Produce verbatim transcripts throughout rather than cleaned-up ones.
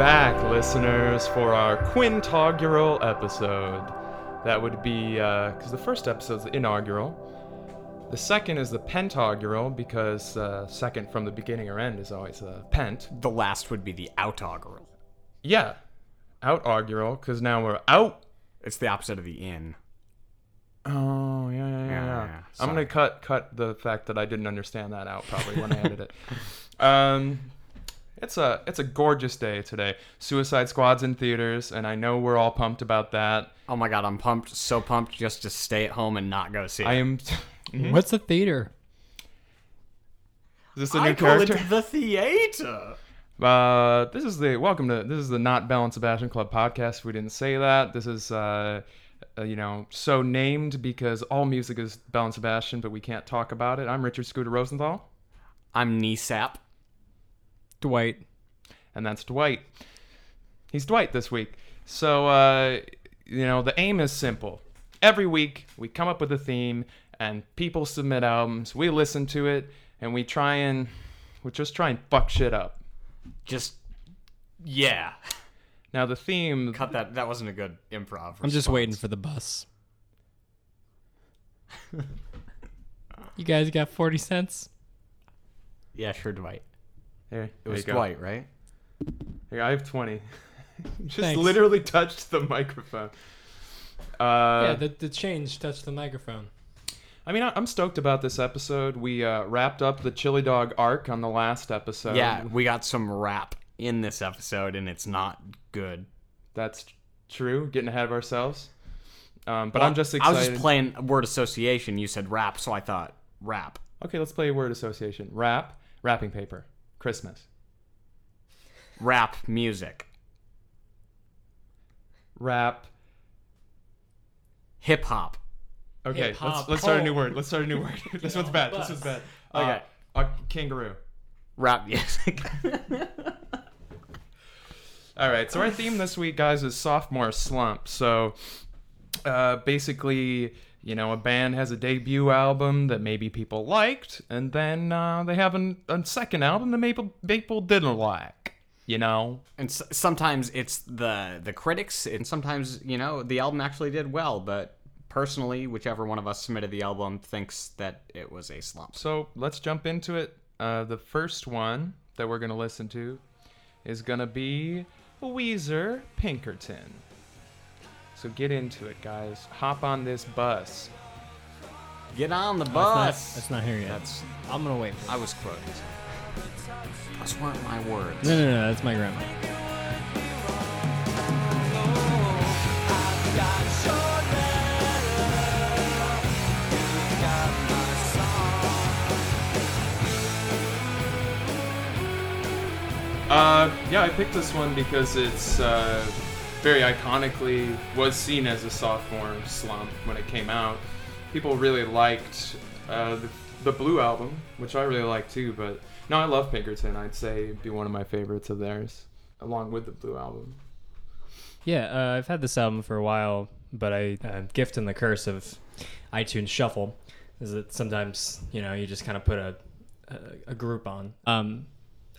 back, listeners, for our quinaugural episode. That would be, because uh, the first episode's the inaugural. The second is the pentaugural, because uh, second from the beginning or end is always uh, pent. The last would be the outaugural. Yeah, outaugural, because now we're out. It's the opposite of the in. Oh, yeah, yeah, yeah. yeah, yeah, yeah. I'm going to cut cut the fact that I didn't understand that out probably when I edit it. Um... It's a it's a gorgeous day today. Suicide Squad's in theaters, and I know we're all pumped about that. Oh my god, I'm pumped, so pumped just to stay at home and not go see it. I am. T- mm-hmm. What's a theater? Is this a new I character? I call it the theater. Uh, this is the welcome to this is the Not Bell and Sebastian Club podcast. We didn't say that. This is uh, uh, you know, so named because all music is Bell and Sebastian, but we can't talk about it. I'm Richard Scooter Rosenthal. I'm Nisap. Dwight. And that's Dwight. He's Dwight this week. So, uh, you know, the aim is simple. Every week, we come up with a theme, and people submit albums, we listen to it, and we try and, we just try and fuck shit up. Just, yeah. Now, the theme... Cut that. That wasn't a good improv response. I'm just waiting for the bus. You guys got forty cents? Yeah, sure, Dwight. There, it was Dwight, right? Here, I have twenty. Just Thanks. Literally touched the microphone. Uh, yeah, the, the change touched the microphone. I mean, I'm stoked about this episode. We uh, wrapped up the Chili Dog arc on the last episode. Yeah, we got some rap in this episode, and it's not good. That's true. Getting ahead of ourselves. Um, but well, I'm just excited. I was just playing word association. You said rap, so I thought rap. Okay, let's play word association. Rap, wrapping paper. Christmas. Rap music. Rap. Hip hop. Okay, Hip-hop. let's let's start a new word. Let's start a new word. This one's bad. This one's bad. Okay. Uh, a kangaroo. Rap music. All right. So our theme this week, guys, is sophomore slump. So, uh, basically. You know, a band has a debut album that maybe people liked, and then uh, they have an, a second album that maybe people didn't like, you know? And so, sometimes it's the, the critics, and sometimes, you know, the album actually did well, but personally, whichever one of us submitted the album thinks that it was a slump. So let's jump into it. Uh, the first one that we're going to listen to is going to be Weezer Pinkerton. So get into it, guys. Hop on this bus. Get on the bus. That's not, not here yet. That's, I'm going to wait. For I was quoting. Those weren't my words. No, no, no. That's my grandma. Uh, yeah, I picked this one because it's... Uh, very iconically was seen as a sophomore slump when it came out. People really liked uh, the, the Blue album, which I really like too, but no, I love Pinkerton. I'd say it'd be one of my favorites of theirs, along with the Blue album. Yeah, uh, I've had this album for a while, but I uh, gift and the curse of iTunes Shuffle is that sometimes, you know, you just kind of put a, a, a group on. Um,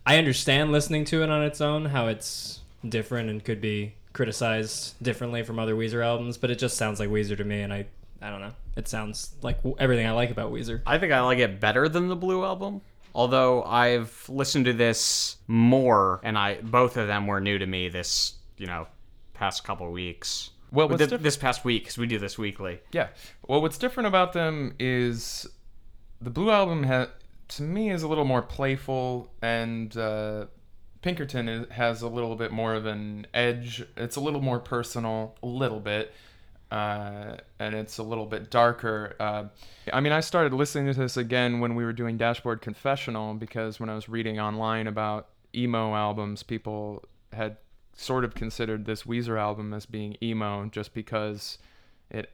I understand listening to it on its own, how it's different and could be criticized differently from other Weezer albums, but it just sounds like Weezer to me, and I I don't know. It sounds like everything I like about Weezer. I think I like it better than the Blue album, although I've listened to this more, and I both of them were new to me this, you know, past couple of weeks. Well, what's Th- this past week, because we do this weekly. Yeah. Well, what's different about them is the Blue album, ha- to me, is a little more playful, and... uh Pinkerton has a little bit more of an edge. It's a little more personal, a little bit, uh, and it's a little bit darker. Uh, I mean, I started listening to this again when we were doing Dashboard Confessional, because when I was reading online about emo albums, people had sort of considered this Weezer album as being emo just because it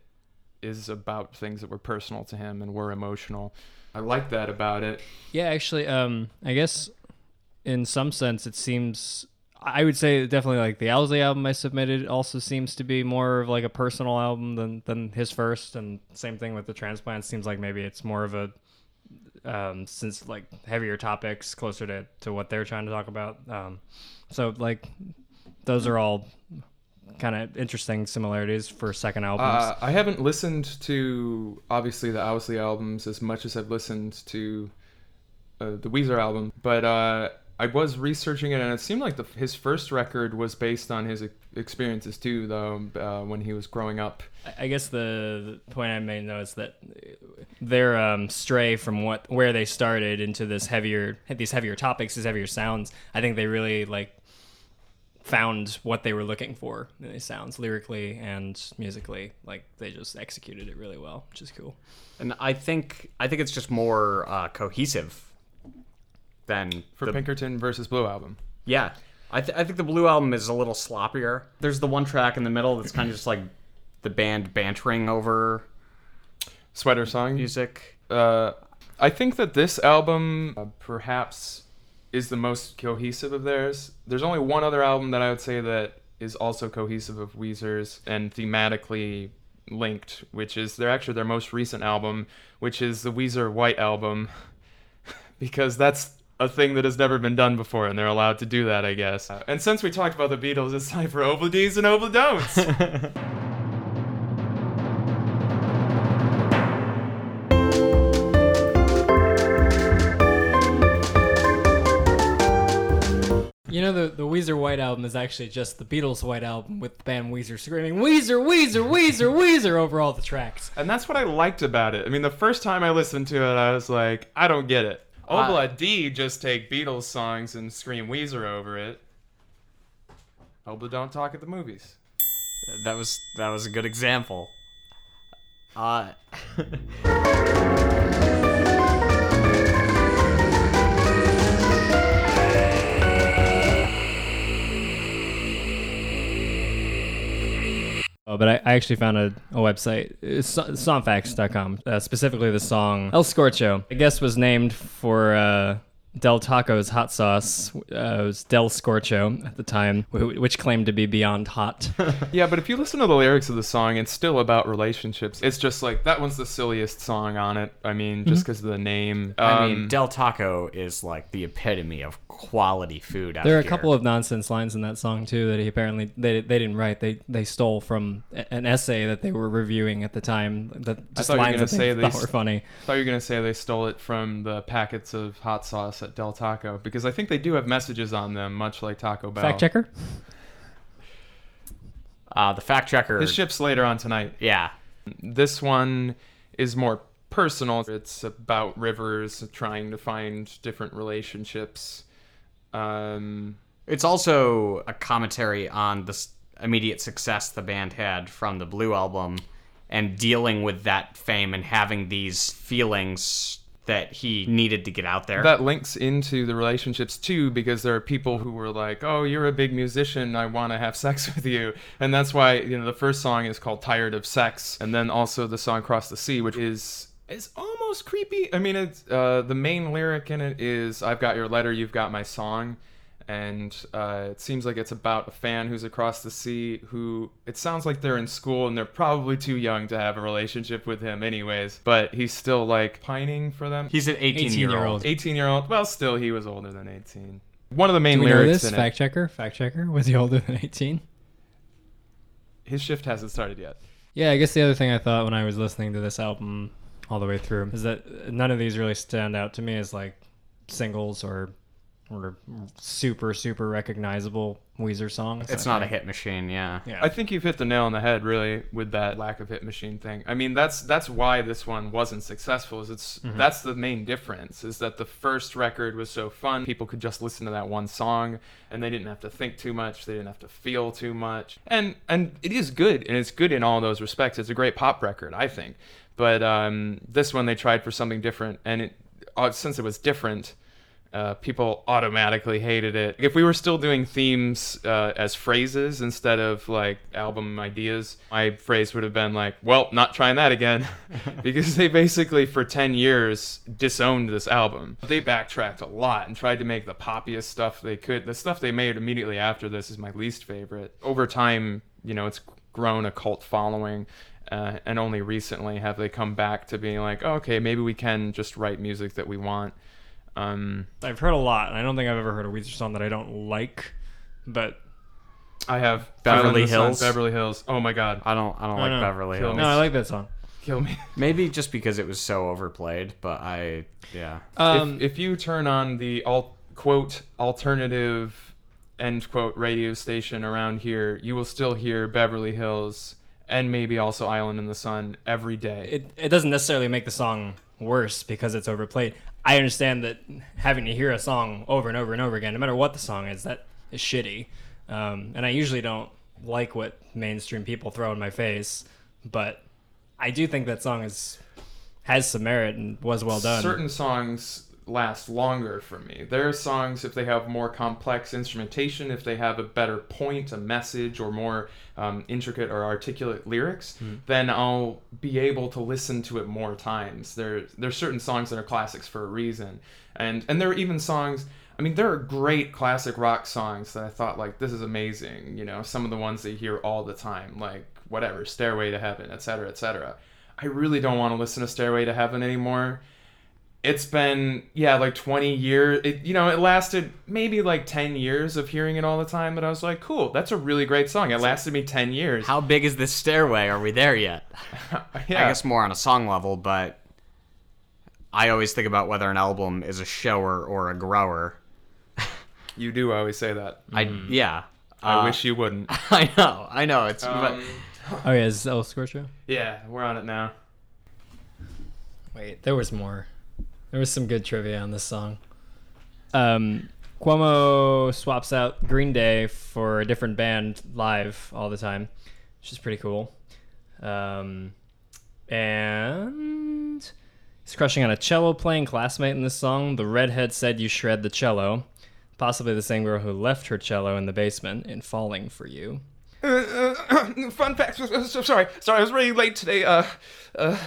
is about things that were personal to him and were emotional. I like that about it. Yeah, actually, um, I guess... in some sense, it seems, I would say definitely like the Owsley album I submitted also seems to be more of like a personal album than, than his first. And same thing with the Transplants, seems like maybe it's more of a, um, since like heavier topics closer to, to what they're trying to talk about. Um, so like those are all kind of interesting similarities for second albums. Uh, I haven't listened to, obviously, the Owsley albums as much as I've listened to uh, the Weezer album, but uh, I was researching it, and it seemed like the, his first record was based on his experiences too, though, uh, when he was growing up. I guess the, the point I made, though, is that their um, stray from what where they started into this heavier, these heavier topics, these heavier sounds, I think they really, like, found what they were looking for in these sounds lyrically and musically. Like, they just executed it really well, which is cool. And I think I think it's just more uh, cohesive than for the Pinkerton versus Blue album. Yeah, I th- I think the Blue album is a little sloppier. There's the one track in the middle that's kind of just like the band bantering over sweater song music. Uh, I think that this album uh, perhaps. is the most cohesive of theirs. There's only one other album that I would say that is also cohesive of Weezer's and thematically linked, which is their actually their most recent album, which is the Weezer White album, because that's a thing that has never been done before, and they're allowed to do that, I guess. And since we talked about the Beatles, it's time for Obla-D's and Obla-Don'ts. You know, the, the Weezer White album is actually just the Beatles White album with the band Weezer screaming, Weezer, Weezer, Weezer, Weezer over all the tracks. And that's what I liked about it. I mean, the first time I listened to it, I was like, I don't get it. Obla-D just take Beatles songs and scream Weezer over it. Obla don't talk at the movies. That was, that was a good example. Uh... Oh, but I, I actually found a, a website, it's songfacts dot com, uh, specifically the song El Scorcho. I guess was named for uh, Del Taco's hot sauce. Uh, it was Del Scorcho at the time, which claimed to be beyond hot. Yeah, but if you listen to the lyrics of the song, it's still about relationships. It's just like, that one's the silliest song on it. I mean, just because mm-hmm. of the name. Um, I mean, Del Taco is like the epitome of quality food out there are a here. Couple of nonsense lines in that song too that he apparently they they didn't write they they stole from an essay that they were reviewing at the time that just I thought lines you were gonna say they were funny. I thought you were gonna say they stole it from the packets of hot sauce at Del Taco, because I think they do have messages on them, much like Taco Bell. Fact checker. Uh the fact checker. This ships later on tonight. Yeah, this one is more personal. It's about Rivers trying to find different relationships. Um, it's also a commentary on the immediate success the band had from the Blue album and dealing with that fame and having these feelings that he needed to get out there. That links into the relationships too, because there are people who were like, oh, you're a big musician, I want to have sex with you. And that's why, you know, the first song is called Tired of Sex. And then also the song Cross the Sea, which is... It's almost creepy. I mean, it's, uh, the main lyric in it is, I've got your letter, you've got my song. And uh, it seems like it's about a fan who's across the sea who, it sounds like they're in school and they're probably too young to have a relationship with him anyways. But he's still, like, pining for them. He's an eighteen-year-old. eighteen-year-old. Well, still, he was older than eighteen. One of the main Do we lyrics know this? In Fact it. Checker? Fact checker? Was he older than eighteen? His shift hasn't started yet. Yeah, I guess the other thing I thought when I was listening to this album... all the way through, is that none of these really stand out to me as like singles or or super, super recognizable Weezer songs. It's not a hit machine, yeah. yeah. I think you've hit the nail on the head, really, with that lack of hit machine thing. I mean, that's that's why this one wasn't successful. Is it's mm-hmm. That's the main difference, is that the first record was so fun. People could just listen to that one song, and they didn't have to think too much. They didn't have to feel too much. And, and it is good, and it's good in all those respects. It's a great pop record, I think. But um, this one, they tried for something different, and it, uh, since it was different, uh, people automatically hated it. If we were still doing themes uh, as phrases instead of like album ideas, my phrase would have been like, well, not trying that again, because they basically for ten years disowned this album. They backtracked a lot and tried to make the poppiest stuff they could. The stuff they made immediately after this is my least favorite. Over time, you know, it's grown a cult following. Uh, and only recently have they come back to being like, oh, okay, maybe we can just write music that we want. Um, I've heard a lot, and I don't think I've ever heard a Weezer song that I don't like, but I have Beverly Hills. Sun, Beverly Hills. Oh my God. I don't. I don't I like know. Beverly Kill Hills. Me. No, I like that song. Kill me. Maybe just because it was so overplayed, but I yeah. Um, if, if you turn on the alt quote alternative end quote radio station around here, you will still hear Beverly Hills and maybe also Island in the Sun every day. It it doesn't necessarily make the song worse because it's overplayed. I understand that having to hear a song over and over and over again, no matter what the song is, that is shitty. Um, and I usually don't like what mainstream people throw in my face, but I do think that song is has some merit and was well done. Certain songs last longer for me. There are songs, if they have more complex instrumentation, if they have a better point, a message, or more um, intricate or articulate lyrics, mm. then I'll be able to listen to it more times. There, there are certain songs that are classics for a reason. And, and there are even songs... I mean, there are great classic rock songs that I thought, like, this is amazing. You know, some of the ones that you hear all the time, like, whatever, Stairway to Heaven, et cetera, et cetera. I really don't want to listen to Stairway to Heaven anymore. It's been, yeah, like twenty years. It, you know, it lasted maybe like ten years of hearing it all the time. But I was like, cool, that's a really great song. It lasted me ten years. How big is this stairway? Are we there yet? Yeah. I guess more on a song level, but I always think about whether an album is a shower or a grower. You do always say that. I yeah. I uh, wish you wouldn't. I know. I know. It's. Um, but... Oh yeah, is this El Scorcho? Yeah, we're on it now. Wait, there was more. There was some good trivia on this song. Um, Cuomo swaps out Green Day for a different band live all the time, which is pretty cool. Um, and he's crushing on a cello-playing classmate in this song. The redhead said, "You shred the cello." Possibly the same girl who left her cello in the basement in falling for you. Uh, uh, fun fact. Sorry, sorry, I was really late today. Uh, uh,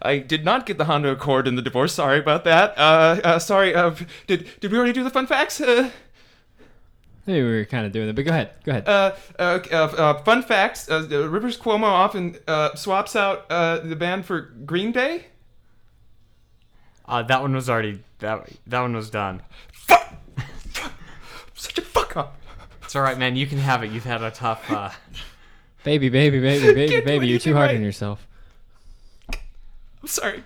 I did not get the Honda Accord in the divorce. Sorry about that. Uh, uh sorry. Uh, did did we already do the fun facts? Uh, Maybe we were kind of doing it, but go ahead. Go ahead. Uh, uh, uh, uh fun facts. Uh, Rivers Cuomo often uh, swaps out uh the band for Green Day. Uh, that one was already that that one was done. Fuck. Such a fuck up. It's all right, man. You can have it. You've had a tough... Uh... Baby, baby, baby, baby, baby. You're too hard right. on yourself. I'm sorry.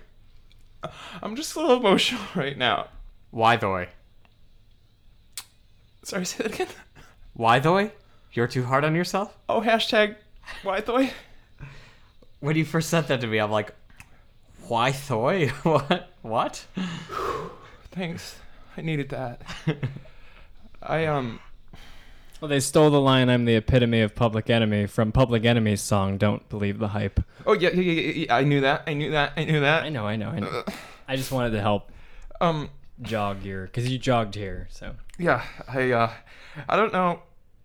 I'm just a little emotional right now. Why, though? Sorry, say that again? Why, though? You're too hard on yourself? Oh, hashtag why, though? When you first said that to me, I'm like, why, though? What? What? Thanks. I needed that. I, um... Well, they stole the line, "I'm the epitome of Public Enemy," from Public Enemy's song, "Don't Believe the Hype." Oh, yeah, yeah, yeah, yeah. I knew that. I knew that. I knew that. I know, I know, I know. I just wanted to help um, jog your... Because you jogged here, so... Yeah, I, uh... I don't know...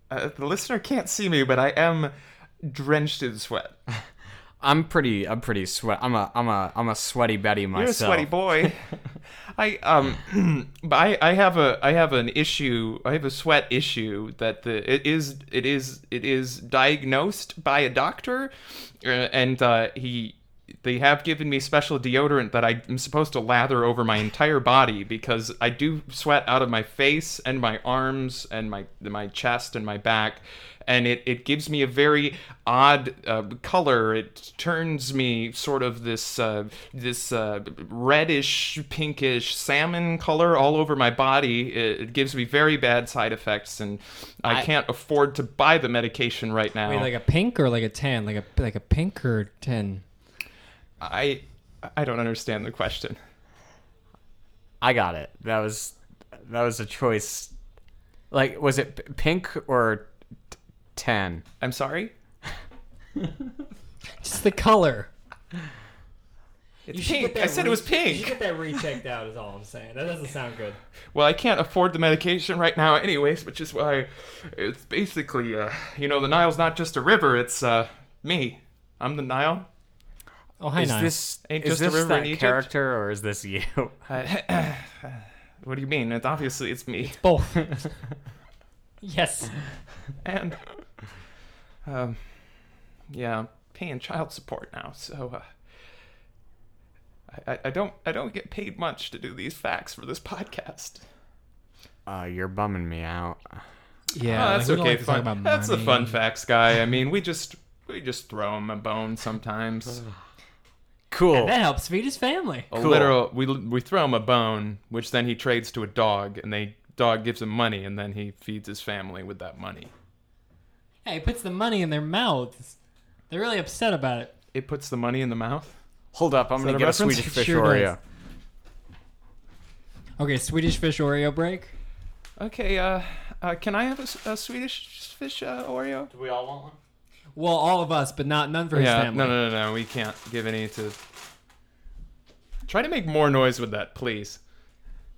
Uh, the listener can't see me, but I am drenched in sweat. I'm pretty... I'm pretty sweat... I'm a... I'm a... I'm a sweaty Betty myself. You're a sweaty boy. I um, I I have a I have an issue. I have a sweat issue that the it is it is it is diagnosed by a doctor, uh, and uh, he they have given me special deodorant that I am supposed to lather over my entire body because I do sweat out of my face and my arms and my my chest and my back. And it, it gives me a very odd uh, color. It turns me sort of this uh, this uh, reddish, pinkish salmon color all over my body. It, it gives me very bad side effects, and I, I can't afford to buy the medication right now. Wait, like a pink or like a tan? Like a like a pink or tan? I I don't understand the question. I got it. That was that was a choice. Like, was it pink or? Ten. I'm sorry? Just the color. It's pink. I said re- it was pink. You should get that rechecked out is all I'm saying. That doesn't sound good. Well, I can't afford the medication right now anyways, which is why it's basically, uh, you know, the Nile's not just a river. It's uh, me. I'm the Nile. Oh, hi, Nile. Is this, is this that character or is this you? uh, what do you mean? It's obviously, it's me. It's both. Yes. And... Um, yeah, I'm paying child support now, so uh, I, I don't I don't get paid much to do these facts for this podcast. Uh, you're bumming me out. Yeah, oh, that's like, okay. Like fun. About that's the fun facts guy. I mean, we just we just throw him a bone sometimes. Cool. And that helps feed his family. A cool. literal, we we throw him a bone, which then he trades to a dog, and the dog gives him money, and then he feeds his family with that money. Yeah, he puts the money in their mouths. They're really upset about it. It puts the money in the mouth? Hold up, I'm going to get a Swedish fish sure Oreo. Does. Okay, Swedish fish Oreo break. Okay, uh, uh can I have a, a Swedish fish uh, Oreo? Do we all want one? Well, all of us, but not none for yeah, his family. No, no, no, no, we can't give any to... Try to make more noise with that, please.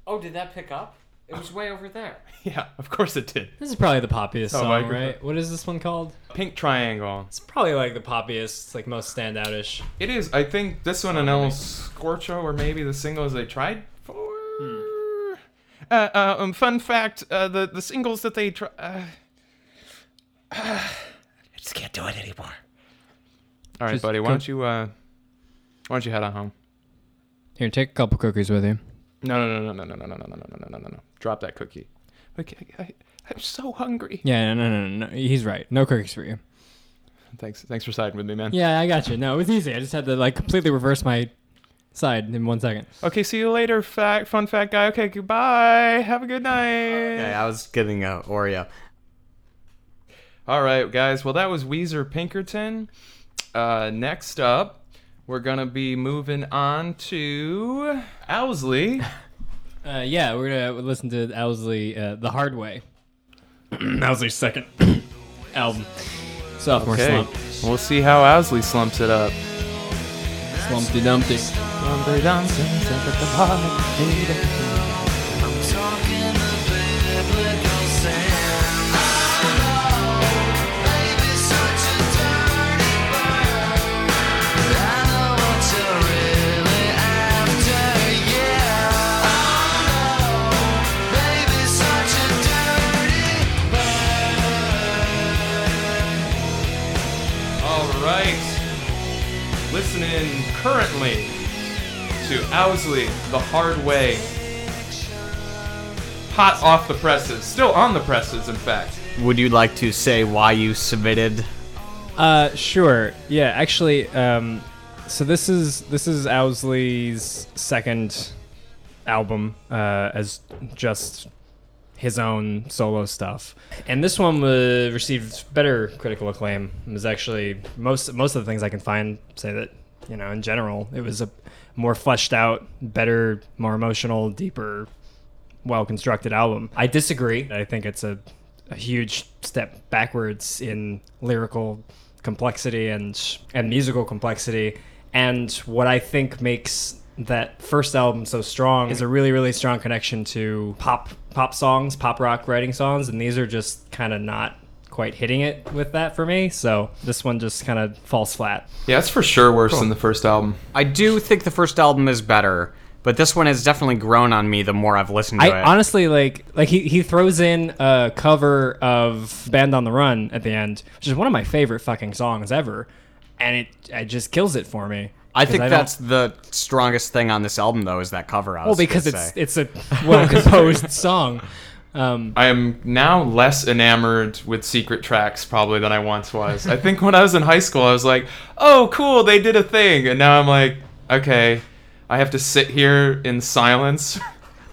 Oh, did that pick up? It was way over there. Yeah, of course it did. This is probably the poppiest oh, song, right? What is this one called? Pink Triangle. It's probably like the poppiest, like most standout-ish. It is. I think this one and El Scorcho were maybe the singles they tried for. Hmm. Uh, uh, um, fun fact, uh, the, the singles that they tried... Uh, uh, I just can't do it anymore. All right, just buddy, why don't you uh, why don't you head on home? Here, take a couple cookies with you. No, no, no, no, no, no, no, no, no, no, no, no, no. Drop that cookie. Okay, I, I'm so hungry. Yeah, no, no, no, no. He's right. No cookies for you. Thanks, thanks for siding with me, man. Yeah, I got you. No, it was easy. I just had to like completely reverse my side in one second. Okay, see you later, fact, fun fact guy. Okay, goodbye. Have a good night. Okay, I was getting an Oreo. All right, guys. Well, that was Weezer Pinkerton. Uh, next up. We're going to be moving on to Owsley. Uh, yeah, we're going to listen to Owsley uh, The Hard Way. Owsley's second album. Sophomore okay. slump. We'll see how Owsley slumps it up. Slumpty Dumpty. Slumpty Dumpty. I'm talking about biblical sand. Listening currently to Owsley, The Hard Way. Hot off the presses. Still on the presses, in fact. Would you like to say why you submitted? Uh, sure. Yeah, actually, um, so this is this is Owsley's second album uh, as just his own solo stuff. And this one uh, received better critical acclaim. It was actually, most most of the things I can find say that, you know, in general, it was a more fleshed out, better, more emotional, deeper, well-constructed album. I disagree. I think it's a, a huge step backwards in lyrical complexity and and musical complexity. And what I think makes that first album so strong is a really, really strong connection to pop pop songs, pop rock writing songs, and these are just kind of not quite hitting it with that for me, so this one just kind of falls flat. Yeah, it's for sure worse cool. than the first album. I do think the first album is better, but this one has definitely grown on me the more I've listened to I, it. Honestly, like, like he, he throws in a cover of Band on the Run at the end, which is one of my favorite fucking songs ever, and it, it just kills it for me. I think I that's the strongest thing on this album, though, is that cover. I well, because it's say. it's a well-composed song. Um, I am now less enamored with secret tracks, probably, than I once was. I think when I was in high school, I was like, oh, cool, they did a thing. And now I'm like, okay, I have to sit here in silence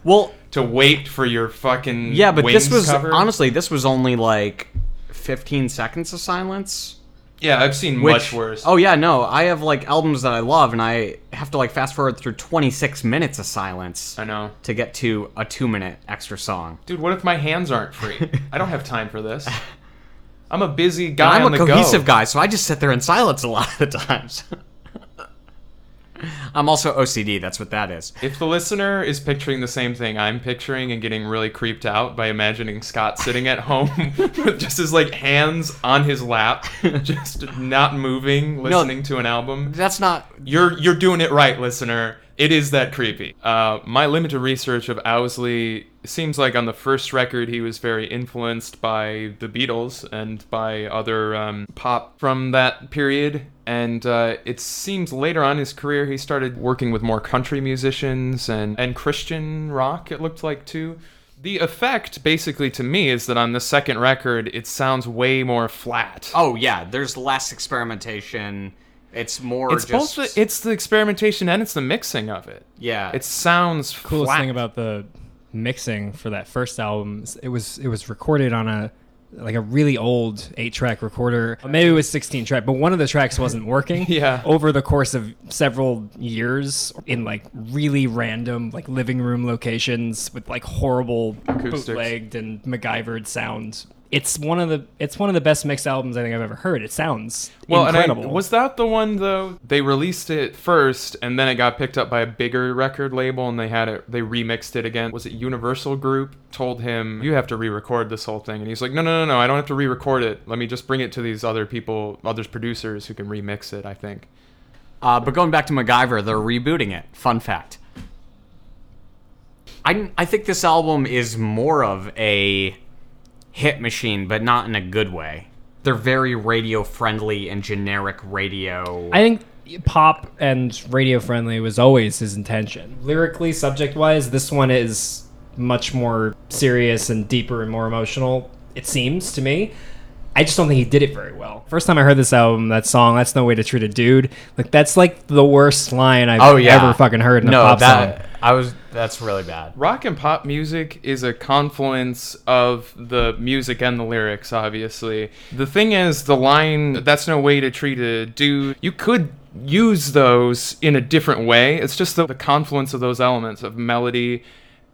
well, to wait for your fucking yeah, but Wings this was cover? Honestly, this was only like fifteen seconds of silence. Yeah, I've seen Which, much worse. Oh, yeah, no. I have, like, albums that I love, and I have to, like, fast-forward through twenty-six minutes of silence. I know. To get to a two-minute extra song. Dude, what if my hands aren't free? I don't have time for this. I'm a busy guy on the go. I'm a cohesive guy, so I just sit there in silence a lot of the times. I'm also O C D. That's what that is. If the listener is picturing the same thing I'm picturing and getting really creeped out by imagining Scott sitting at home with just his like hands on his lap, just not moving, listening no, to an album, that's not you're you're doing it right, listener. It is that creepy. Uh, my limited research of Owsley seems like on the first record he was very influenced by the Beatles and by other um, pop from that period. And uh, it seems later on in his career he started working with more country musicians and, and Christian rock, it looked like, too. The effect, basically, to me, is that on the second record, it sounds way more flat. Oh, yeah. There's less experimentation. It's more it's just... Both the, it's the experimentation and it's the mixing of it. Yeah. It sounds flat. The coolest thing about the mixing for that first album, it was it was recorded on a like a really old eight-track recorder. Maybe it was sixteen-track, but one of the tracks wasn't working. Yeah. Over the course of several years in like really random like living room locations with like horrible acoustics, bootlegged and MacGyvered sound. It's one of the it's one of the best mixed albums I think I've ever heard. It sounds well, incredible. And I, was that the one though? They released it first, and then it got picked up by a bigger record label, and they had it. They remixed it again. Was it Universal Group? Told him, "You have to re-record this whole thing," and he's like, "No, no, no, no! I don't have to re-record it. Let me just bring it to these other people, other producers who can remix it." I think. Uh, but going back to MacGyver, they're rebooting it. Fun fact. I I think this album is more of a hit machine, but not in a good way. They're very radio friendly and generic radio. I think pop and radio friendly was always his intention. Lyrically, subject wise, this one is much more serious and deeper and more emotional, it seems to me. I just don't think he did it very well. First time I heard this album, that song, "That's No Way to Treat a Dude," like that's like the worst line I've oh, yeah. ever fucking heard in a no, pop that, song. I was that's really bad. Rock and pop music is a confluence of the music and the lyrics, obviously. The thing is, the line "That's no way to treat a dude," you could use those in a different way. It's just the, the confluence of those elements of melody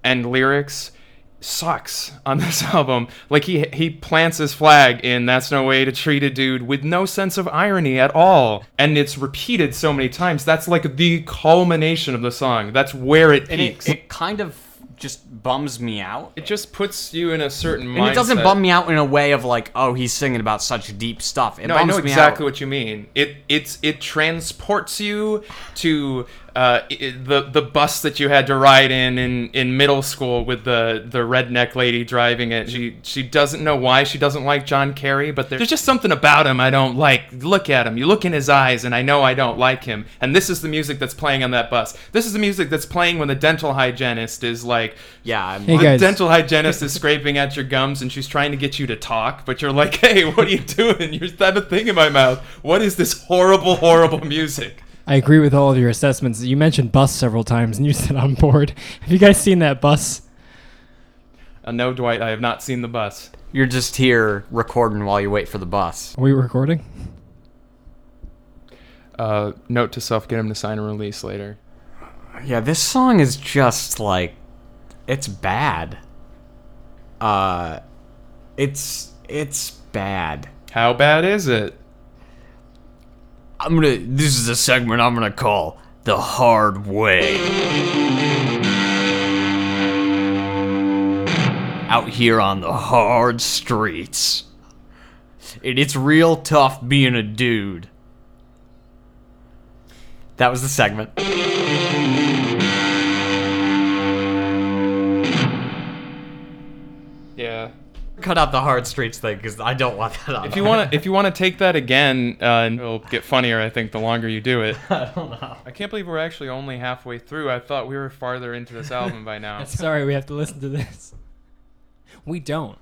and lyrics sucks on this album. Like he he plants his flag in "That's no way to treat a dude" with no sense of irony at all, and it's repeated so many times. That's like the culmination of the song. That's where it peaks. It, it kind of just bums me out. It just puts you in a certain mindset. And it doesn't bum me out in a way of like, oh, he's singing about such deep stuff. It no, bums I know me exactly out. What you mean. It it's it transports you to uh, it, the the bus that you had to ride in, in in middle school with the the redneck lady driving it. She she doesn't know why she doesn't like John Kerry, but there, there's just something about him I don't like. Look at him. You look in his eyes, and I know I don't like him. And this is the music that's playing on that bus. This is the music that's playing when the dental hygienist is like. Like, yeah, I'm, hey the dental hygienist is scraping at your gums and she's trying to get you to talk, but you're like, hey, what are you doing? You have a thing in my mouth. What is this horrible, horrible music? I agree with all of your assessments. You mentioned bus several times and you said I'm bored. Have you guys seen that bus? Uh, no, Dwight, I have not seen the bus. You're just here recording while you wait for the bus. Are we recording? Uh, note to self, get him to sign a release later. Yeah, this song is just like... It's bad. Uh, it's it's bad. How bad is it? I'm gonna. This is a segment I'm gonna call "The Hard Way." Out here on the hard streets, and it's real tough being a dude. That was the segment. Yeah. Cut out the hard streets thing because I don't want that on. If you want to, if you want to take that again, uh, it'll get funnier. I think the longer you do it. I don't know. I can't believe we're actually only halfway through. I thought we were farther into this album by now. Sorry, we have to listen to this. We don't.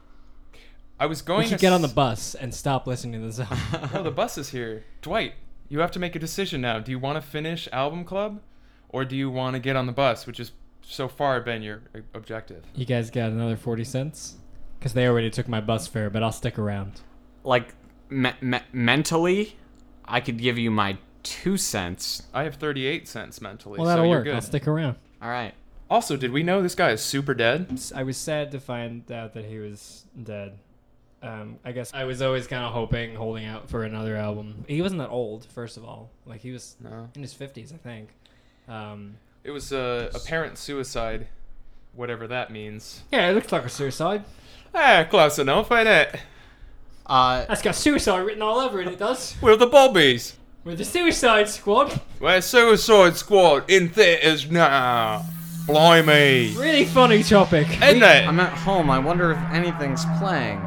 I was going. We should to get on the bus and stop listening to this album. No, the bus is here. Dwight, you have to make a decision now. Do you want to finish Album Club, or do you want to get on the bus, which is so far been your objective? You guys got another forty cents? Because they already took my bus fare, but I'll stick around. Like, me- me- mentally, I could give you my two cents. I have thirty-eight cents mentally, well, that'll so you're work. Good. I'll stick around. All right. Also, did we know this guy is super dead? I was sad to find out that he was dead. Um, I guess I was always kind of hoping, holding out for another album. He wasn't that old, first of all. Like, he was no. in his fifties, I think. Um, it was uh, apparent suicide, whatever that means. Yeah, it looks like a suicide. Ah, close enough, ain't it? Uh, That's got suicide written all over it, it does. We're the Bobbies. We're the Suicide Squad. We're Suicide Squad in theaters now. Blimey. Really funny topic. Isn't it? I'm at home, I wonder if anything's playing.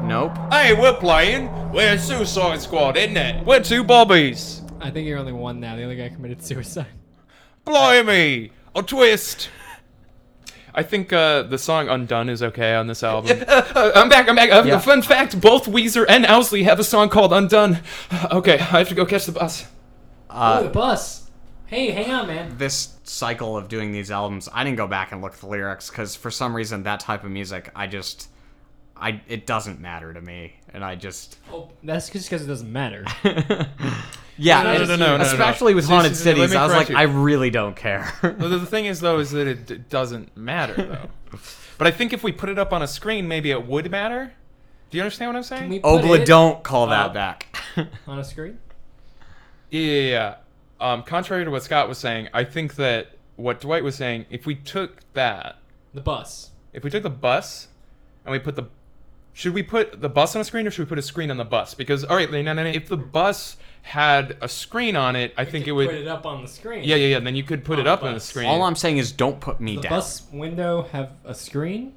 Nope. Hey, we're playing. We're Suicide Squad, isn't it? We're two Bobbies. I think you're only one now. The other guy committed suicide. Blimey. A twist. I think uh, the song Undone is okay on this album. I'm back, I'm back. Uh, yeah. Fun fact, both Weezer and Owsley have a song called Undone. Okay, I have to go catch the bus. Uh, oh, the bus. Hey, hang on, man. This cycle of doing these albums, I didn't go back and look at the lyrics, because for some reason that type of music, I just... I it doesn't matter to me, and I just... Oh, that's just because it doesn't matter. Yeah, no, no, no, no, no, especially no, no. with Haunted so, Cities, I was like, you. I really don't care. Well, the thing is, though, is that it d- doesn't matter, though. But I think if we put it up on a screen, maybe it would matter. Do you understand what I'm saying? Obla, don't call that uh, back. On a screen? Yeah, yeah, yeah. Um, contrary to what Scott was saying, I think that what Dwight was saying, if we took that... The bus. If we took the bus, and we put the... Should we put the bus on a screen, or should we put a screen on the bus? Because, all right, no, no, no, if the bus... had a screen on it, I we think it would... put it up on the screen. Yeah, yeah, yeah. And then you could put on it up on the screen. All I'm saying is don't put me down. Does the bus window have a screen?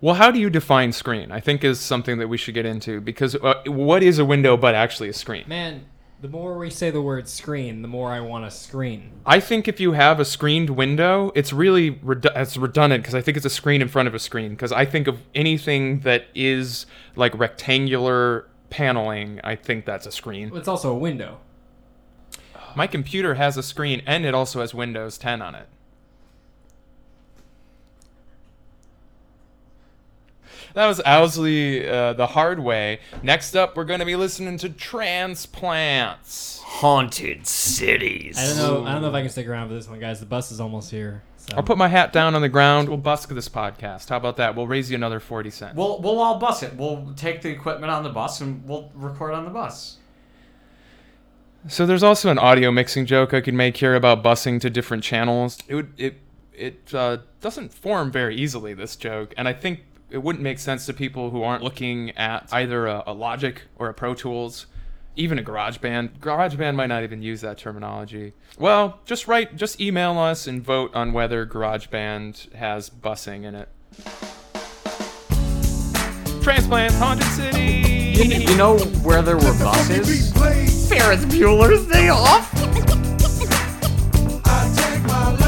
Well, how do you define screen? I think is something that we should get into. Because uh, what is a window but actually a screen? Man, the more we say the word screen, the more I want a screen. I think if you have a screened window, it's really redu- it's redundant because I think it's a screen in front of a screen. Because I think of anything that is like rectangular... paneling, I think that's a screen. It's also a window. My computer has a screen, and it also has Windows ten on it. That was Owsley, uh, The Hard Way. Next up, we're going to be listening to Transplants. Haunted Cities. I don't know I don't know if I can stick around for this one, guys. The bus is almost here. So. I'll put my hat down on the ground. We'll busk this podcast. How about that? We'll raise you another forty cents. We'll, we'll all bus it. We'll take the equipment on the bus, and we'll record on the bus. So there's also an audio mixing joke I could make here about busing to different channels. It would, it it uh, doesn't form very easily, this joke, and I think it wouldn't make sense to people who aren't looking at either a, a Logic or a Pro Tools, even a GarageBand. GarageBand might not even use that terminology. Well, just write, just email us and vote on whether GarageBand has busing in it. Transplants, Haunted City! You, you know where there were buses? Ferris Bueller's Day Off! I take my life.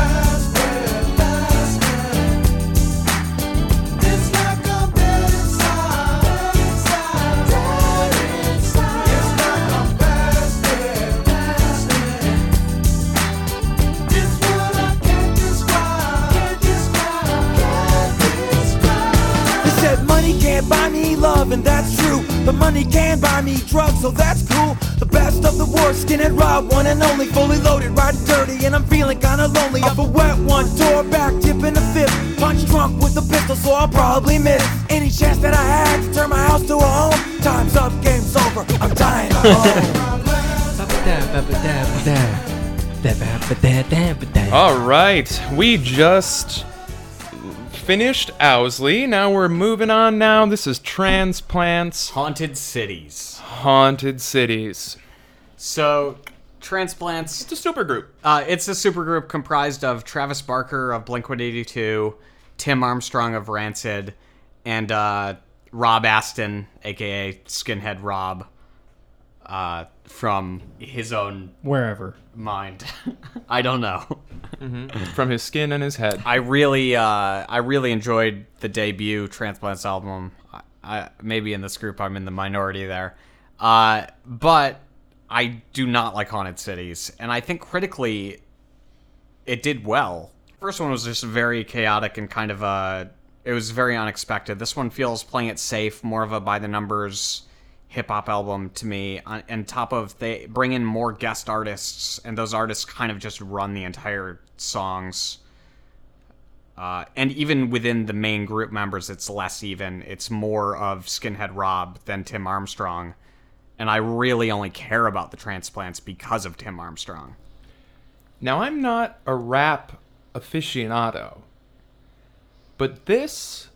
Love, and that's true, but money can buy me drugs, so that's cool. The best of the worst, Skinhead Rob, one and only, fully loaded, riding dirty, and I'm feeling kinda lonely. Up a wet one, door back, tipping a fifth, punch drunk with a pistol, so I'll probably miss any chance that I had to turn my house to a home. Time's up, game's over, I'm dying. All right, we just finished Owsley. Now we're moving on now. This is Transplants. Haunted Cities. Haunted Cities. So, Transplants... It's a supergroup. Uh, it's a supergroup comprised of Travis Barker of Blink one eighty-two, Tim Armstrong of Rancid, and uh, Rob Aston, a k a. Skinhead Rob, uh, from his own... Wherever. Mind. I don't know. Mm-hmm. From his skin and his head. I really, uh, I really enjoyed the debut Transplants album. I, I, maybe in this group I'm in the minority there, uh, but I do not like Haunted Cities, and I think critically, it did well. The first one was just very chaotic and kind of a, it was very unexpected. This one feels playing it safe, more of a by the numbers hip hop album to me. On, on top of they bring in more guest artists, and those artists kind of just run the entire songs. Uh, and even within the main group members, it's less even. It's more of Skinhead Rob than Tim Armstrong. And I really only care about the Transplants because of Tim Armstrong. Now, I'm not a rap aficionado, but this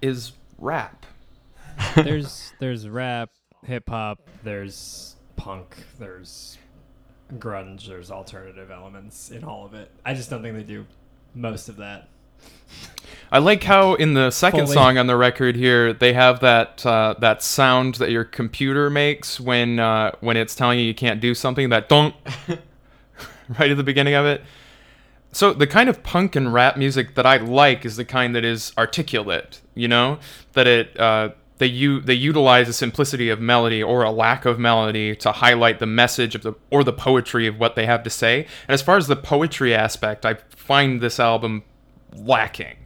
is rap. there's there's rap, hip hop, there's punk, there's grunge, there's alternative elements in all of it. I just don't think they do most of that. I like how in the second Fully. song on the record here they have that uh, that sound that your computer makes when uh, when it's telling you you can't do something, that donk right at the beginning of it. So the kind of punk and rap music that I like is the kind that is articulate, you know, that it uh, they u- they utilize a simplicity of melody or a lack of melody to highlight the message of the or the poetry of what they have to say. And as far as the poetry aspect, I find this album lacking.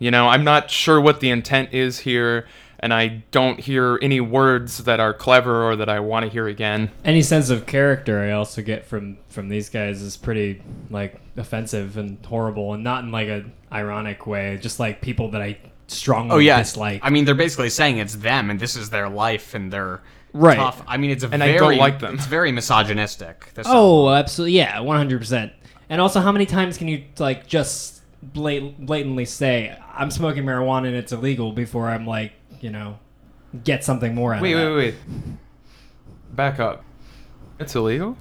You know, I'm not sure what the intent is here, and I don't hear any words that are clever or that I want to hear again. Any sense of character I also get from, from these guys is pretty, like, offensive and horrible, and not in, like, a ironic way, just, like, people that I strongly oh, yeah. dislike. I mean, they're basically saying it's them, and this is their life, and they're right. tough. I mean, it's a and very... I don't like them. It's very misogynistic. Oh, album. Absolutely. Yeah, one hundred percent. And also, how many times can you, like, just blatantly say, I'm smoking marijuana and it's illegal, before I'm, like, you know, get something more out wait, of it. Wait, wait, wait. Back up. It's illegal?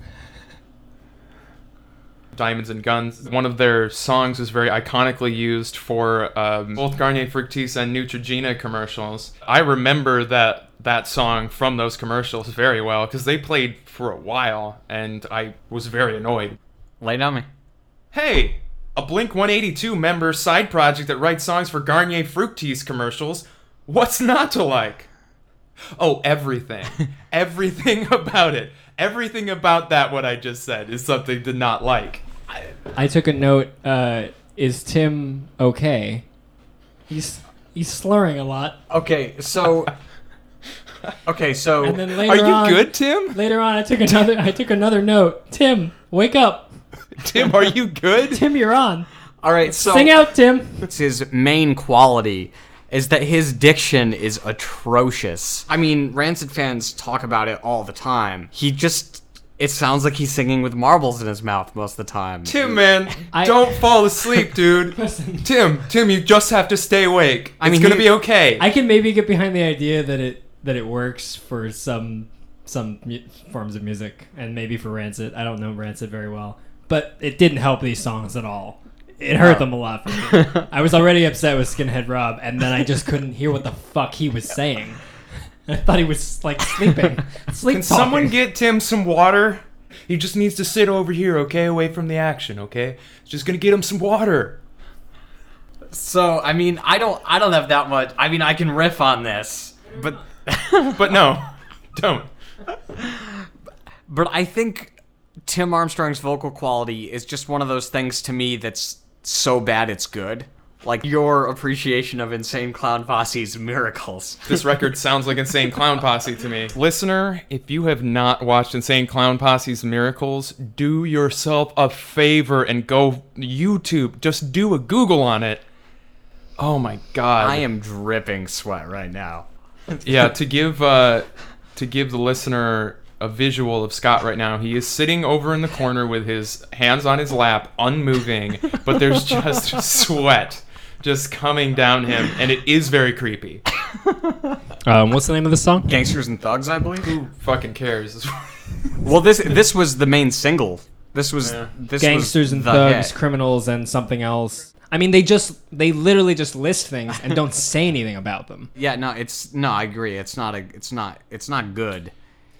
Diamonds and Guns. One of their songs was very iconically used for um, both Garnier Fructis and Neutrogena commercials. I remember that that song from those commercials very well, because they played for a while, and I was very annoyed. Lay down me. Hey! A Blink one eighty-two member side project that writes songs for Garnier Fructis commercials. What's not to like? Oh, everything. Everything about it. Everything about that, what I just said, is something to not like. I, I took a note. Uh, is Tim okay? He's he's slurring a lot. Okay, so... okay, so... And then later are you on, good, Tim? Later on, I took another I took another note. Tim, wake up. Tim, are you good? Tim, you're on. All right, so... Sing out, Tim. It's his main quality is that his diction is atrocious. I mean, Rancid fans talk about it all the time. He just, it sounds like he's singing with marbles in his mouth most of the time. Tim, man, I, don't fall asleep, dude. Listen. Tim, Tim, you just have to stay awake. I it's mean, gonna he, be okay. I can maybe get behind the idea that it that it works for some some mu- forms of music, and maybe for Rancid. I don't know Rancid very well, but it didn't help these songs at all. It hurt them a lot for me. I was already upset with Skinhead Rob, and then I just couldn't hear what the fuck he was saying. I thought he was, like, sleeping. Sleep Can talking. Someone get Tim some water? He just needs to sit over here, okay? Away from the action, okay? Just gonna get him some water. So, I mean, I don't I don't have that much. I mean, I can riff on this, but... but no, don't. But I think Tim Armstrong's vocal quality is just one of those things to me that's so bad it's good. Like your appreciation of Insane Clown Posse's Miracles. This record sounds like Insane Clown Posse to me. Listener, if you have not watched Insane Clown Posse's Miracles, do yourself a favor and go YouTube. Just do a Google on it. Oh my God. I am dripping sweat right now. Yeah, to give uh, to give the listener a visual of Scott right now. He is sitting over in the corner with his hands on his lap, unmoving, but there's just sweat just coming down him, and it is very creepy. Um, what's the name of the song? Gangsters and Thugs, I believe. Who fucking cares? Well, this this was the main single. This was yeah. this Gangsters was and Thugs, hit. Criminals, and something else. I mean, they just they literally just list things and don't say anything about them. Yeah, no, it's no, I agree. It's not a, it's not, it's not good.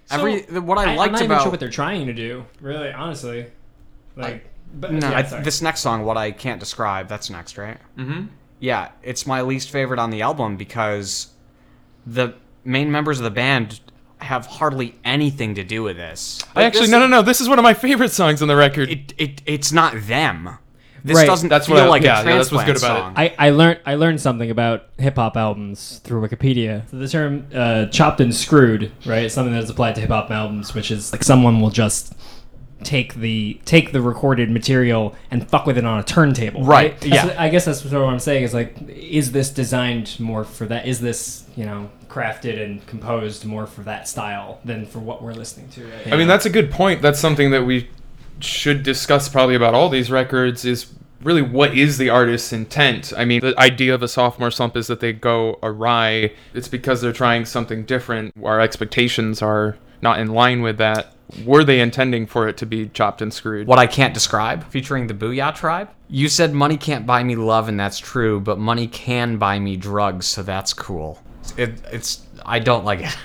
So, Every what I, I liked I'm not about even sure what they're trying to do, really, honestly. Like, I, but, no, yeah, I, this next song, What I Can't Describe, that's next, right? Mm-hmm. Yeah, it's my least favorite on the album because the main members of the band have hardly anything to do with this. Like, Actually, this, no, no, no. This is one of my favorite songs on the record. It, it it's not them. This right. doesn't that's feel what I, like yeah, a transplant yeah, that's what's good about song. It. I, I learned I learned something about hip hop albums through Wikipedia. So the term uh, "chopped and screwed," right, is something that is applied to hip hop albums, which is like someone will just take the take the recorded material and fuck with it on a turntable. Right. right? Yeah. So I guess that's what I'm saying is like, is this designed more for that? Is this you know crafted and composed more for that style than for what we're listening to? Right? I yeah. mean, that's a good point. That's something that we should discuss probably about all these records is really what is the artist's intent. I mean, the idea of a sophomore slump is that they go awry. It's because they're trying something different. Our expectations are not in line with that. Were they intending for it to be chopped and screwed? What I Can't Describe, featuring the Booyah Tribe. You said money can't buy me love, and that's true, but money can buy me drugs, so that's cool. It, it's I don't like it.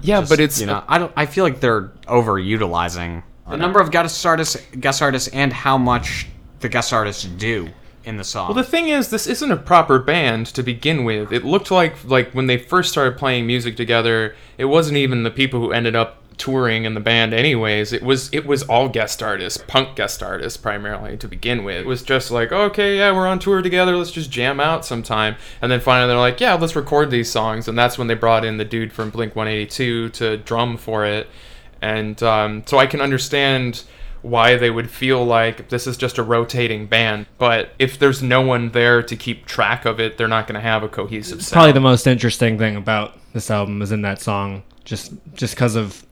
yeah, Just, but it's you know I don't. I feel like they're overutilizing the number of guest artists, guest artists, and how much the guest artists do in the song. Well, the thing is, this isn't a proper band to begin with. It looked like, like when they first started playing music together, it wasn't even the people who ended up touring in the band anyways. It was it was all guest artists, punk guest artists primarily to begin with. It was just like, okay, yeah, we're on tour together, let's just jam out sometime. And then finally they're like, yeah, let's record these songs. And that's when they brought in the dude from Blink one eighty-two to drum for it. And um, so I can understand why they would feel like this is just a rotating band. But if there's no one there to keep track of it, they're not going to have a cohesive sound. Probably the most interesting thing about this album is in that song, just just because of...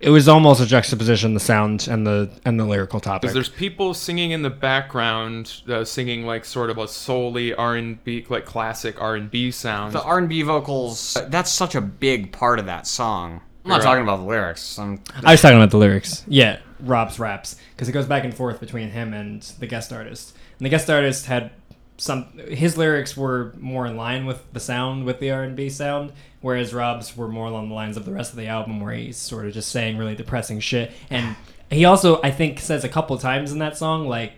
It was almost a juxtaposition, the sound and the and the lyrical topic. There's people singing in the background, uh, singing like sort of a solely R and B, like classic R and B sound. The R and B vocals, that's such a big part of that song. I'm not talking about the lyrics. I'm... I was talking about the lyrics. Yeah, Rob's raps. Because it goes back and forth between him and the guest artist. And the guest artist had some... His lyrics were more in line with the sound, with the R and B sound. Whereas Rob's were more along the lines of the rest of the album, where he's sort of just saying really depressing shit. And he also, I think, says a couple times in that song, like,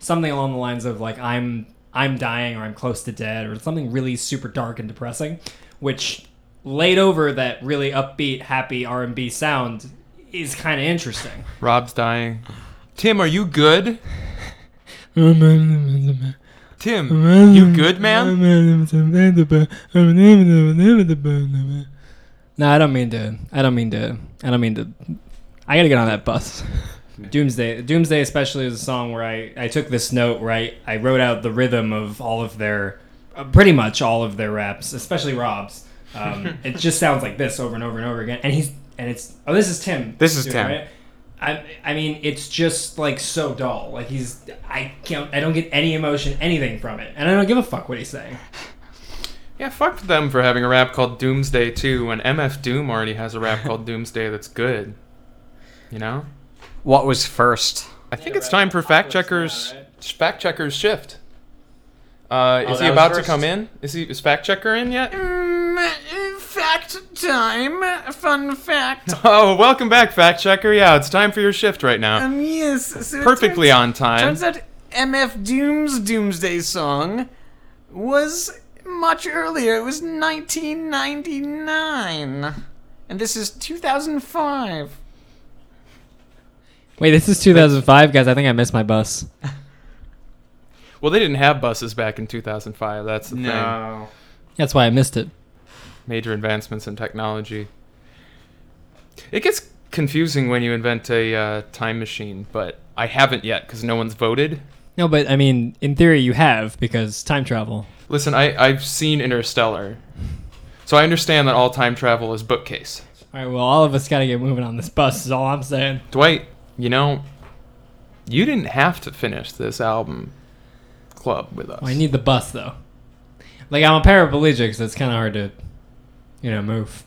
something along the lines of, like, I'm I'm dying, or I'm close to dead, or something really super dark and depressing, which laid over that really upbeat, happy R and B sound is kind of interesting. Rob's dying. Tim, are you good? Tim, you good, man? No, I don't mean to. I don't mean to. I don't mean to. I gotta get on that bus. Doomsday. Doomsday especially is a song where I, I took this note, where I, I wrote out the rhythm of all of their, uh, pretty much all of their raps, especially Rob's. Um, it just sounds like this over and over and over again. And he's, and it's, oh, this is Tim. This is doing, Tim. Right? I I mean, it's just like so dull. Like he's I can't I don't get any emotion, anything from it, and I don't give a fuck what he's saying. Yeah, fuck them for having a rap called Doomsday too, when M F Doom already has a rap called Doomsday that's good. You know? What was first? I think yeah, it's right. time for fact checkers now, right? Fact checkers shift. Uh, oh, is he about to come in? Is he is fact checker in yet? Fact time. Fun fact. Oh, welcome back, fact checker. Yeah, it's time for your shift right now. Um, yes. So perfectly turns, on time. Turns out M F Doom's Doomsday song was much earlier. It was nineteen ninety-nine. And this is two thousand five. Wait, this is two thousand five, guys? I think I missed my bus. Well, they didn't have buses back in two thousand five. That's the no. thing. No. That's why I missed it. Major advancements in technology. It gets confusing when you invent a uh, time machine, but I haven't yet because no one's voted. No, but I mean, in theory you have, because time travel. Listen, I, I've seen Interstellar, so I understand that all time travel is bookcase. All right, well, all of us got to get moving on this bus is all I'm saying. Dwight, you know, you didn't have to finish this album club with us. Well, I need the bus, though. Like, I'm a paraplegic, so it's kind of hard to... You know, move.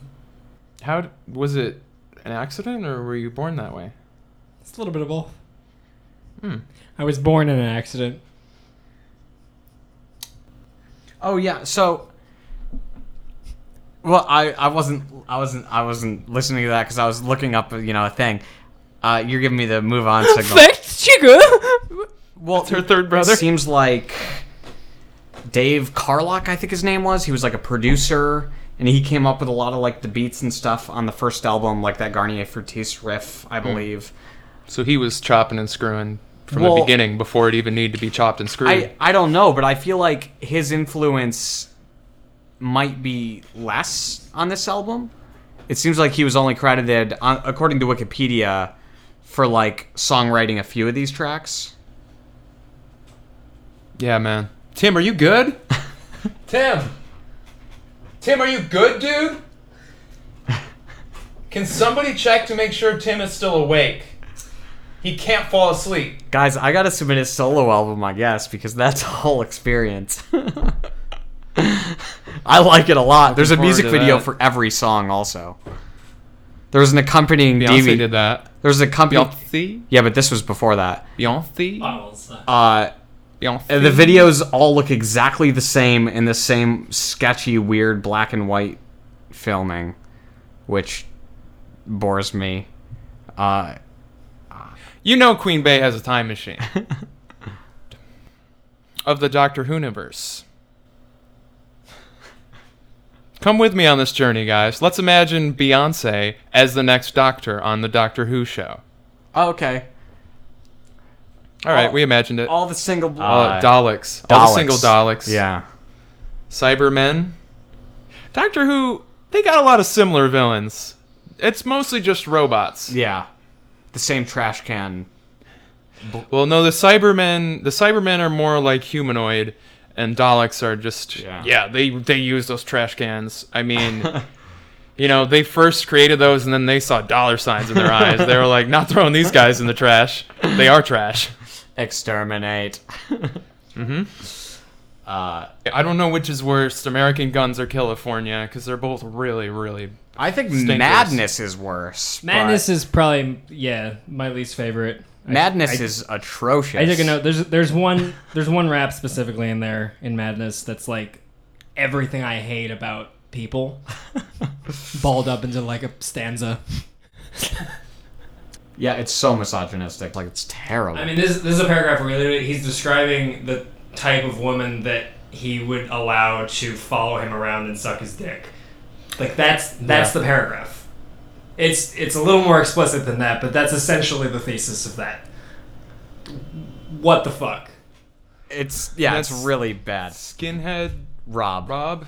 How was it? An accident, or were you born that way? It's a little bit of both. Hmm. I was born in an accident. Oh yeah. So, well, I, I wasn't I wasn't I wasn't listening to that because I was looking up, you know, a thing. Uh, you're giving me the move on signal. Thanks, Chica. Well, it's her third brother. It seems like Dave Carlock, I think his name was. He was like a producer. And he came up with a lot of, like, the beats and stuff on the first album, like that Garnier Fructis riff, I believe. So he was chopping and screwing from well, the beginning before it even needed to be chopped and screwed. I, I don't know, but I feel like his influence might be less on this album. It seems like he was only credited, on, according to Wikipedia, for, like, songwriting a few of these tracks. Yeah, man. Tim, are you good? Tim! Tim, are you good, dude? Can somebody check to make sure Tim is still awake? He can't fall asleep. Guys, I gotta submit his solo album, I guess, because that's a whole experience. I like it a lot. Looking There's a music video that. For every song, also. There was an accompanying Beyonce D V D. Did that. There was an accompanying... Beyonce? Yeah, but this was before that. Beyonce? Uh... And the videos all look exactly the same in the same sketchy, weird black and white filming, which bores me. Uh, you know Queen Bey has a time machine. of the Doctor Who universe. Come with me on this journey, guys. Let's imagine Beyoncé as the next Doctor on the Doctor Who show. Oh, okay. All right, all, we imagined it. All the single... Bl- uh, Daleks. Daleks. All the single Daleks. Yeah. Cybermen. Doctor Who, they got a lot of similar villains. It's mostly just robots. Yeah. The same trash can. Well, no, the Cybermen, the Cybermen are more like humanoid, and Daleks are just... Yeah, yeah they, they use those trash cans. I mean... You know, they first created those, and then they saw dollar signs in their eyes. They were like, not throwing these guys in the trash. They are trash. Exterminate. Mm-hmm. Uh, I don't know which is worse, American Guns or California, because they're both really, really... I think stinkers. Madness is worse. Madness is probably, yeah, my least favorite. Madness I, I, is atrocious. I took a note. There's, there's, one, there's one rap specifically in there, in Madness, that's like everything I hate about... people balled up into like a stanza. Yeah, it's so misogynistic. Like, it's terrible. I mean, this this is a paragraph where literally he's describing the type of woman that he would allow to follow him around and suck his dick. Like, that's that's yeah. the paragraph. It's it's a little more explicit than that, but that's essentially the thesis of that. What the fuck? It's yeah, that's it's really bad. Skinhead Rob. Rob.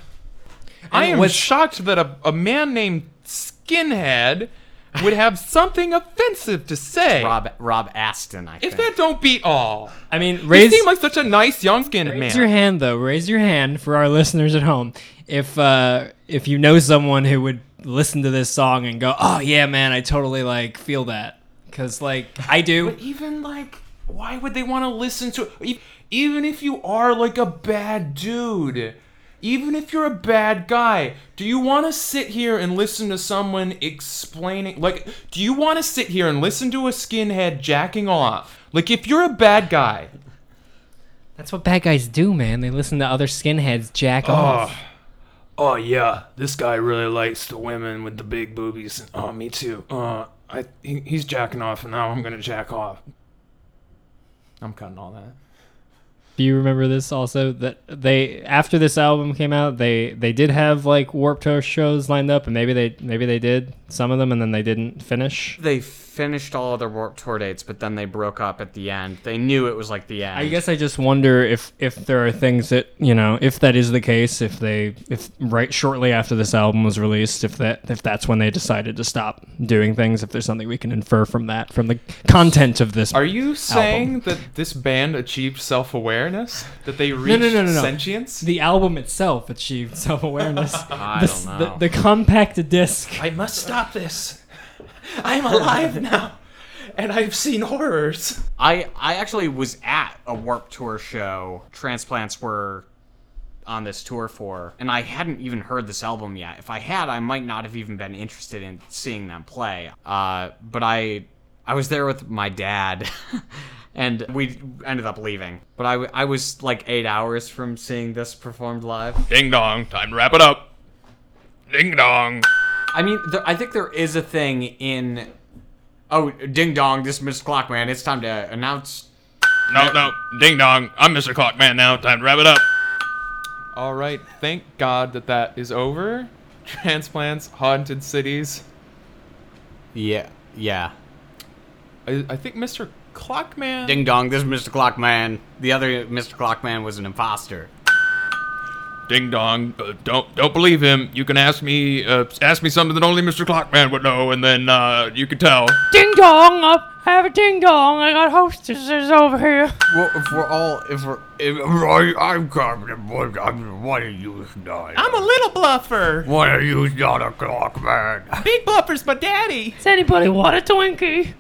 And I am was, shocked that a, a man named Skinhead would have something offensive to say. Rob Rob Aston, I think. If that don't beat all. I mean, raise... He seemed like such a nice, young-skinned man. Raise your hand, though. Raise your hand for our listeners at home. If uh, if you know someone who would listen to this song and go, oh, yeah, man, I totally, like, feel that. Because, like, I do. But even, like, why would they want to listen to it? Even if you are, like, a bad dude... Even if you're a bad guy, do you want to sit here and listen to someone explaining... Like, do you want to sit here and listen to a skinhead jacking off? Like, if you're a bad guy... That's what bad guys do, man. They listen to other skinheads jack oh. off. Oh, yeah. This guy really likes the women with the big boobies. Oh, me too. Uh, I he, he's jacking off, and now I'm going to jack off. I'm cutting all that. Do you remember this also, that they, after this album came out, they, they did have like Warped Tour shows lined up, and maybe they maybe they did some of them, and then they didn't finish. They finished all of their Warped Tour dates, but then they broke up at the end. They knew it was like the end. I guess I just wonder if, if there are things that, you know, if that is the case, if they if right shortly after this album was released, if that if that's when they decided to stop doing things, if there's something we can infer from that, from the content of this. Are you saying album. that this band achieved self-awareness? That they reached no, no, no, no, sentience? No. The album itself achieved self-awareness. I the, don't know. The, the compacted disc. I must stop this. I'm alive now, and I've seen horrors. I, I actually was at a Warped Tour show. Transplants were on this tour for, and I hadn't even heard this album yet. If I had, I might not have even been interested in seeing them play. Uh, but I, I was there with my dad. And we ended up leaving. But I, w- I was like eight hours from seeing this performed live. Ding dong, time to wrap it up. Ding dong. I mean, there, I think there is a thing in... Oh, ding dong, this is Mister Clockman. It's time to announce... No, no, ding dong. I'm Mister Clockman now. Time to wrap it up. All right, thank God that that is over. Transplants, Haunted Cities. Yeah, yeah. I, I think Mister Clockman. Ding dong, this is Mister Clockman. The other Mister Clockman was an imposter. Ding dong, uh, don't don't believe him. You can ask me uh, ask me something that only Mister Clockman would know, and then uh, you can tell. Ding dong, I have a ding dong. I got hostesses over here. Well, if we're all if we're if, I, I'm confident. What, I'm, what are you not? I'm a little bluffer. What are you not a Clockman? Big bluffer's my daddy. Does anybody want a Twinkie?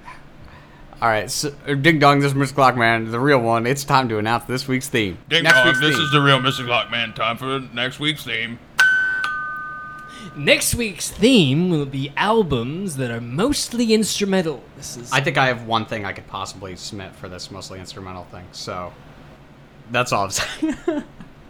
All right, so, ding dong, this is Mister Clockman, the real one. It's time to announce this week's theme. Ding next dong, this theme. Is the real Mister Clockman. Time for next week's theme. Next week's theme will be albums that are mostly instrumental. This is. I think I have one thing I could possibly submit for this mostly instrumental thing, so that's all I'm saying.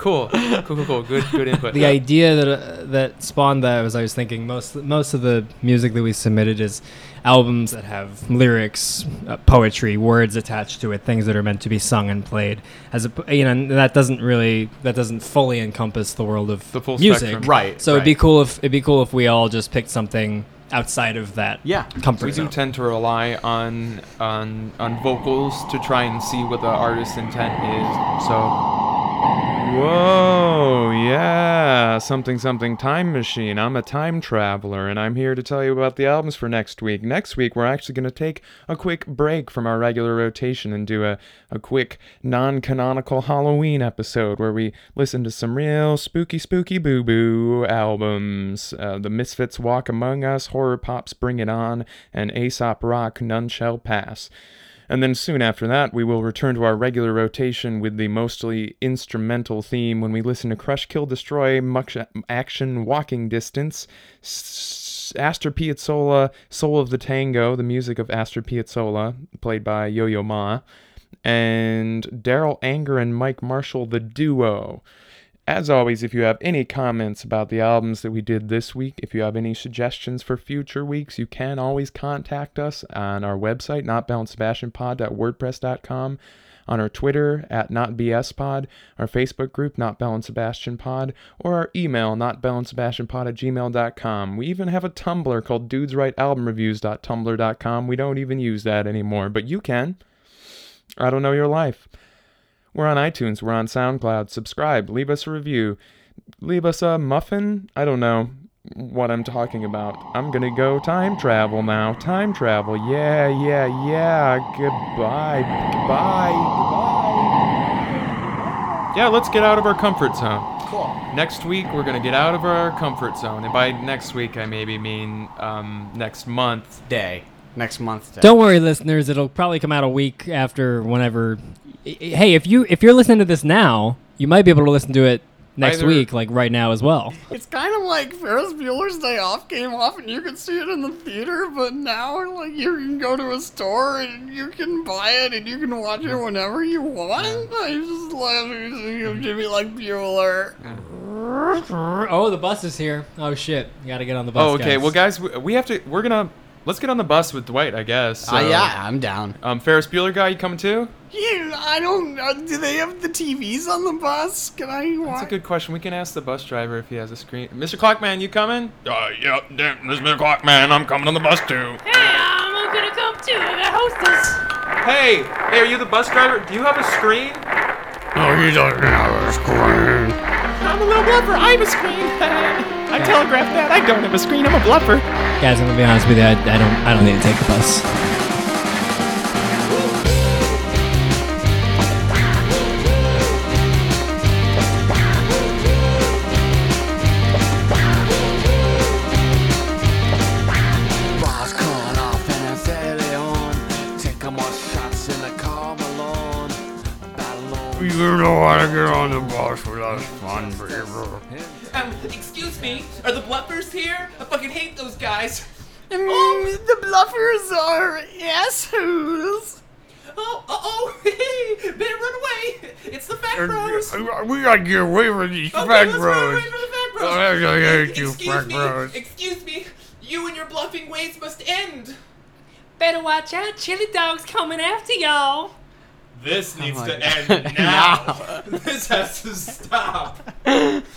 Cool. Cool, cool, cool. Good, good input. The yeah. idea that uh, that spawned that was I was thinking most most of the music that we submitted is albums that have lyrics, uh, poetry, words attached to it, things that are meant to be sung and played. As a, you know, and that doesn't really that doesn't fully encompass the world of the full music, spectrum. Right? So right. it'd be cool if it'd be cool if we all just picked something outside of that yeah. comfort we zone. We do tend to rely on on on vocals to try and see what the artist's intent is. So. Whoa, yeah, something, something time machine. I'm a time traveler, and I'm here to tell you about the albums for next week. Next week, we're actually going to take a quick break from our regular rotation and do a, a quick non-canonical Halloween episode where we listen to some real spooky, spooky boo-boo albums. Uh, the Misfits' Walk Among Us, Horror Pop's Bring It On, and Aesop Rock, None Shall Pass. And then soon after that, we will return to our regular rotation with the mostly instrumental theme when we listen to Crush, Kill, Destroy, Much Action, Walking Distance, S- Astor Piazzolla, Soul of the Tango, the music of Astor Piazzolla, played by Yo-Yo Ma, and Daryl Anger and Mike Marshall, the duo. As always, if you have any comments about the albums that we did this week, if you have any suggestions for future weeks, you can always contact us on our website, not balanced sebastian pod dot wordpress dot com, on our Twitter, at notbspod, our Facebook group, notbalancedsebastianpod, or our email, notbalancedsebastianpod at gmail dot com. We even have a Tumblr called dudes write album reviews dot tumblr dot com. We don't even use that anymore, but you can. I don't know your life. We're on iTunes, we're on SoundCloud, subscribe, leave us a review, leave us a muffin, I don't know what I'm talking about. I'm gonna go time travel now, time travel, yeah, yeah, yeah, goodbye, goodbye, goodbye. Yeah, let's get out of our comfort zone. Cool. Next week, we're gonna get out of our comfort zone, and by next week, I maybe mean um, next month. Day. Next month. Day. Don't worry, listeners, it'll probably come out a week after whenever... Hey, if you if you're listening to this now, you might be able to listen to it next Either. week, like right now as well. It's kind of like Ferris Bueller's Day Off came off, and you could see it in the theater, but now like you can go to a store and you can buy it and you can watch it whenever you want. I just love it. Jimmy like Bueller. Oh, the bus is here. Oh shit, you gotta get on the bus. Oh, okay. Guys. Well, guys, we have to. We're gonna. Let's get on the bus with Dwight, I guess. So, uh, yeah, I'm down. Um, Ferris Bueller guy, you coming too? Yeah, I don't know. Do they have the T Vs on the bus? Can I watch? That's a good question. We can ask the bus driver if he has a screen. Mister Clockman, you coming? Uh, yeah, this is Mister Clockman. I'm coming on the bus too. Hey, I'm gonna come too. I got hostess. Hey, hey, are you the bus driver? Do you have a screen? No, he doesn't have a screen. I'm a little bluffer. I have a screen. I telegraphed that. I don't have a screen. I'm a bluffer. Guys, I'm gonna be honest with you. I, I don't. I don't need to take the bus. You don't want to get on the bus with us, fun forever. Um, excuse me, are the bluffers here? I fucking hate those guys. Um, oh. The bluffers are assholes. Oh, oh, hey, better run away. It's the fat bros. Uh, we gotta get away from these okay, fat bros. Run away from the fat bros. I really hate you, fat bros. Excuse me, you and your bluffing ways must end. Better watch out, chili dogs coming after y'all. This needs oh to God. end now. This has to stop.